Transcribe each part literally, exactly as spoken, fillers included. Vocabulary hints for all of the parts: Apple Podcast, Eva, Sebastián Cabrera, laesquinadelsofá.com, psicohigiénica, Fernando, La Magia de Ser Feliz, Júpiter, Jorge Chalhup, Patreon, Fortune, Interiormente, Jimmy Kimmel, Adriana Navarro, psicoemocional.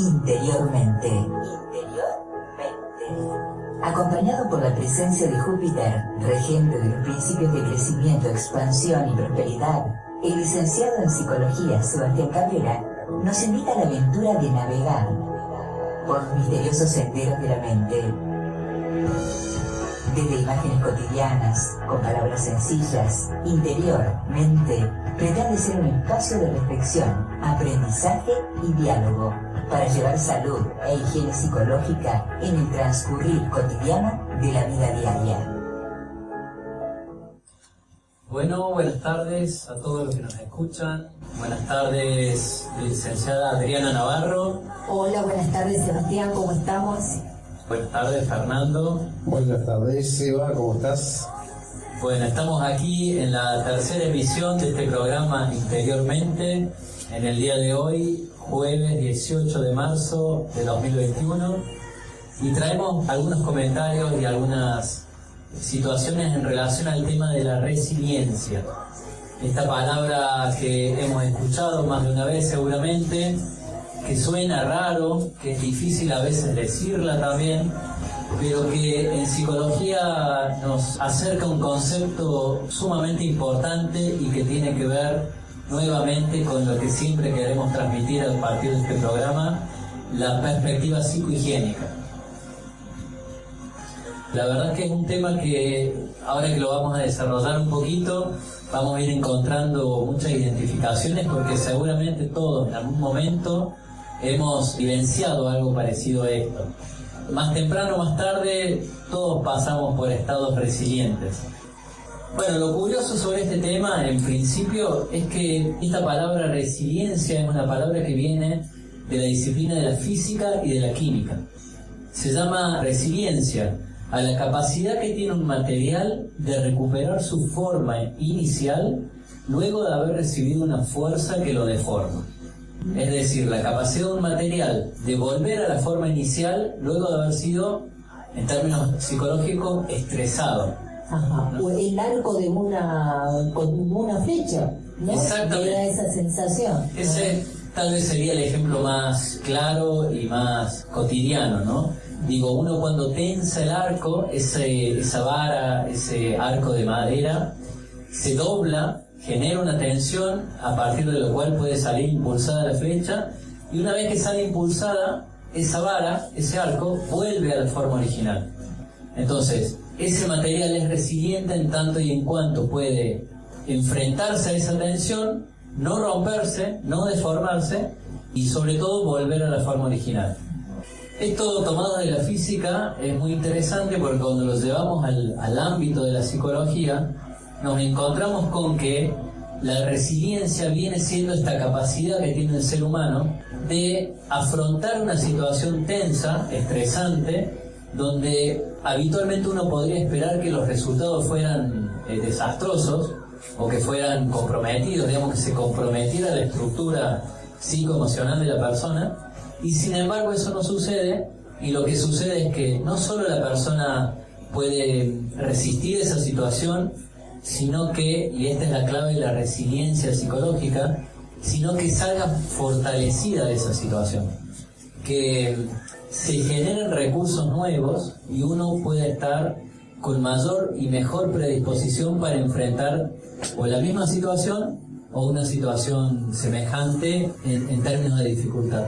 interiormente. Interiormente. Acompañado por la presencia de Júpiter, regente de los principios de crecimiento, expansión y prosperidad, el licenciado en psicología Sebastián Cabrera nos invita a la aventura de navegar por los misteriosos senderos de la mente. Desde imágenes cotidianas, con palabras sencillas, interiormente, pretende ser un espacio de reflexión, aprendizaje y diálogo, para llevar salud e higiene psicológica en el transcurrir cotidiano de la vida diaria. Bueno, buenas tardes a todos los que nos escuchan. Buenas tardes, licenciada Adriana Navarro. Hola, buenas tardes, Sebastián, ¿cómo estamos? Buenas tardes, Fernando. Buenas tardes, Eva, ¿cómo estás? Bueno, estamos aquí en la tercera emisión de este programa Interiormente, en el día de hoy, jueves dieciocho de marzo de dos mil veintiuno, y traemos algunos comentarios y algunas situaciones en relación al tema de la resiliencia. Esta palabra que hemos escuchado más de una vez seguramente, que suena raro, que es difícil a veces decirla también, pero que en psicología nos acerca un concepto sumamente importante y que tiene que ver nuevamente con lo que siempre queremos transmitir a partir de este programa, la perspectiva psicohigiénica. La verdad que es un tema que, ahora que lo vamos a desarrollar un poquito, vamos a ir encontrando muchas identificaciones porque seguramente todos en algún momento hemos vivenciado algo parecido a esto. Más temprano o más tarde, todos pasamos por estados resilientes. Bueno, lo curioso sobre este tema, en principio, es que esta palabra resiliencia es una palabra que viene de la disciplina de la física y de la química. Se llama resiliencia a la capacidad que tiene un material de recuperar su forma inicial luego de haber recibido una fuerza que lo deforma. Es decir, la capacidad de un material de volver a la forma inicial luego de haber sido, en términos psicológicos, estresado. Ajá, ¿no? O el arco de una, con una flecha, ¿no? Exactamente. Era esa sensación. Ese tal vez sería el ejemplo más claro y más cotidiano, ¿no? Digo, uno cuando tensa el arco, ese, esa vara, ese arco de madera, se dobla, genera una tensión a partir de lo cual puede salir impulsada la flecha, y una vez que sale impulsada, esa vara, ese arco, vuelve a la forma original. Entonces, ese material es resiliente en tanto y en cuanto puede enfrentarse a esa tensión, no romperse, no deformarse, y sobre todo volver a la forma original. Esto tomado de la física es muy interesante porque cuando lo llevamos al, al ámbito de la psicología nos encontramos con que la resiliencia viene siendo esta capacidad que tiene el ser humano de afrontar una situación tensa, estresante, donde habitualmente uno podría esperar que los resultados fueran eh, desastrosos o que fueran comprometidos, digamos que se comprometiera la estructura psicoemocional de la persona. Y sin embargo eso no sucede, y lo que sucede es que no solo la persona puede resistir esa situación, sino que, y esta es la clave de la resiliencia psicológica, sino que salga fortalecida de esa situación, que se generen recursos nuevos y uno pueda estar con mayor y mejor predisposición para enfrentar o la misma situación o una situación semejante en, en términos de dificultad.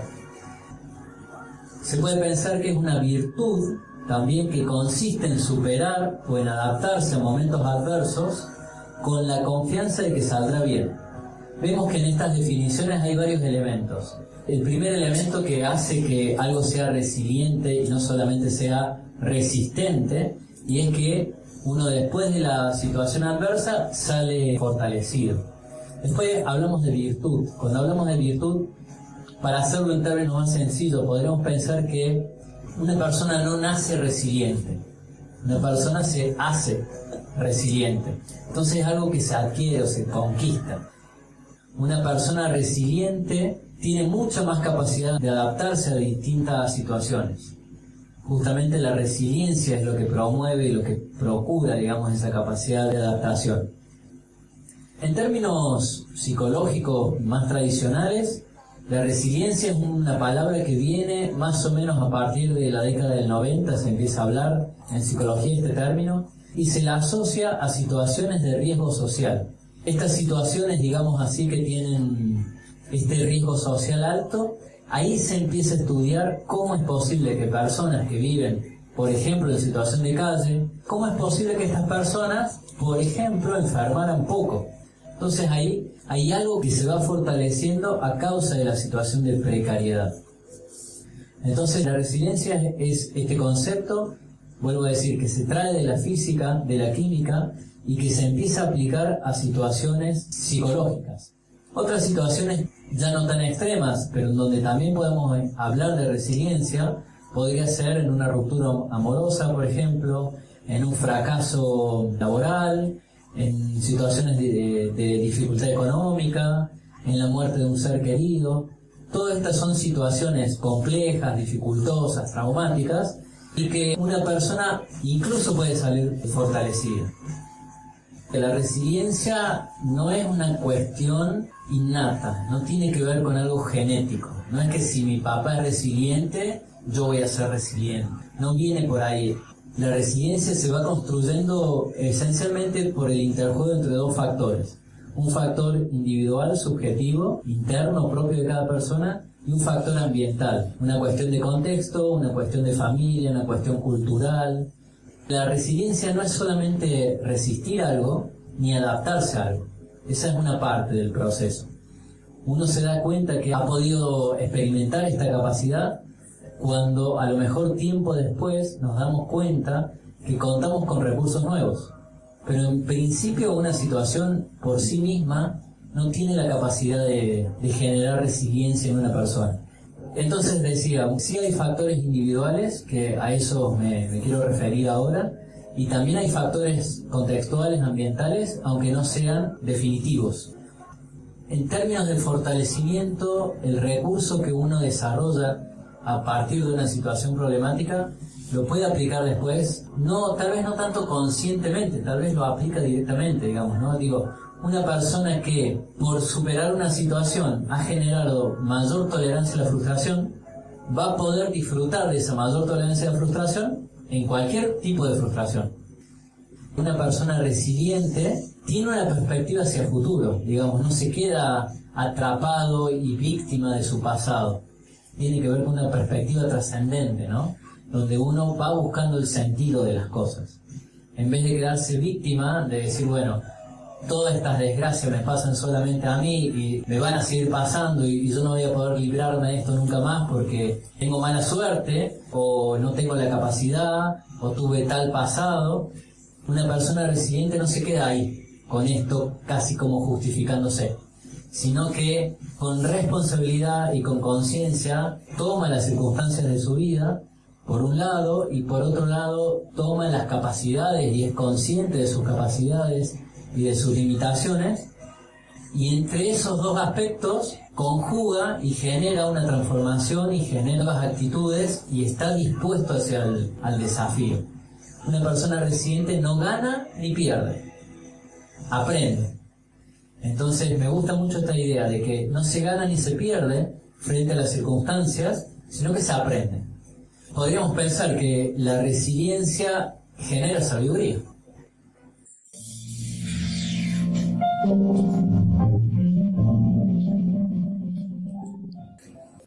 Se puede pensar que es una virtud también que consiste en superar o en adaptarse a momentos adversos con la confianza de que saldrá bien. Vemos que en estas definiciones hay varios elementos. El primer elemento que hace que algo sea resiliente y no solamente sea resistente, y es que uno después de la situación adversa sale fortalecido. Después hablamos de virtud. Cuando hablamos de virtud, para hacerlo en términos más sencillos, podríamos pensar que una persona no nace resiliente, una persona se hace resiliente. Entonces es algo que se adquiere o se conquista. Una persona resiliente tiene mucha más capacidad de adaptarse a distintas situaciones. Justamente la resiliencia es lo que promueve y lo que procura, digamos, esa capacidad de adaptación. En términos psicológicos más tradicionales, La resiliencia es una palabra que viene más o menos a partir de la década del noventa, se empieza a hablar en psicología este término, y se la asocia a situaciones de riesgo social. Estas situaciones, digamos así, que tienen este riesgo social alto, ahí se empieza a estudiar cómo es posible que personas que viven, por ejemplo, en situación de calle, cómo es posible que estas personas, por ejemplo, enfermaran poco. Entonces ahí hay algo que se va fortaleciendo a causa de la situación de precariedad. Entonces la resiliencia es este concepto, vuelvo a decir, que se trae de la física, de la química, y que se empieza a aplicar a situaciones psicológicas. Otras situaciones ya no tan extremas, pero en donde también podemos hablar de resiliencia, podría ser en una ruptura amorosa, por ejemplo, en un fracaso laboral, en situaciones de, de, de dificultad económica, en la muerte de un ser querido. Todas estas son situaciones complejas, dificultosas, traumáticas, y que una persona incluso puede salir fortalecida. La resiliencia no es una cuestión innata, no tiene que ver con algo genético. No es que si mi papá es resiliente, yo voy a ser resiliente. No viene por ahí. La resiliencia se va construyendo esencialmente por el interjuego entre dos factores. Un factor individual, subjetivo, interno, propio de cada persona, y un factor ambiental. Una cuestión de contexto, una cuestión de familia, una cuestión cultural. La resiliencia no es solamente resistir algo, ni adaptarse a algo. Esa es una parte del proceso. Uno se da cuenta que ha podido experimentar esta capacidad cuando a lo mejor tiempo después nos damos cuenta que contamos con recursos nuevos. Pero en principio una situación por sí misma no tiene la capacidad de, de generar resiliencia en una persona. Entonces decía, sí hay factores individuales, que a eso me, me quiero referir ahora, y también hay factores contextuales, ambientales, aunque no sean definitivos. En términos de fortalecimiento, el recurso que uno desarrolla a partir de una situación problemática, lo puede aplicar después, no, tal vez no tanto conscientemente, tal vez lo aplica directamente, digamos, ¿no? Digo, una persona que por superar una situación ha generado mayor tolerancia a la frustración, va a poder disfrutar de esa mayor tolerancia a la frustración en cualquier tipo de frustración. Una persona resiliente tiene una perspectiva hacia el futuro, digamos, no se queda atrapado y víctima de su pasado. Tiene que ver con una perspectiva trascendente, ¿no? Donde uno va buscando el sentido de las cosas. En vez de quedarse víctima, de decir, bueno, todas estas desgracias me pasan solamente a mí y me van a seguir pasando y, y yo no voy a poder librarme de esto nunca más porque tengo mala suerte o no tengo la capacidad o tuve tal pasado. Una persona resiliente no se queda ahí con esto casi como justificándose, sino que con responsabilidad y con conciencia toma las circunstancias de su vida, por un lado, y por otro lado toma las capacidades y es consciente de sus capacidades y de sus limitaciones, y entre esos dos aspectos conjuga y genera una transformación y genera nuevas actitudes y está dispuesto hacia el al desafío. Una persona resiliente no gana ni pierde, aprende. Entonces me gusta mucho esta idea de que no se gana ni se pierde frente a las circunstancias, sino que se aprende. Podríamos pensar que la resiliencia genera sabiduría.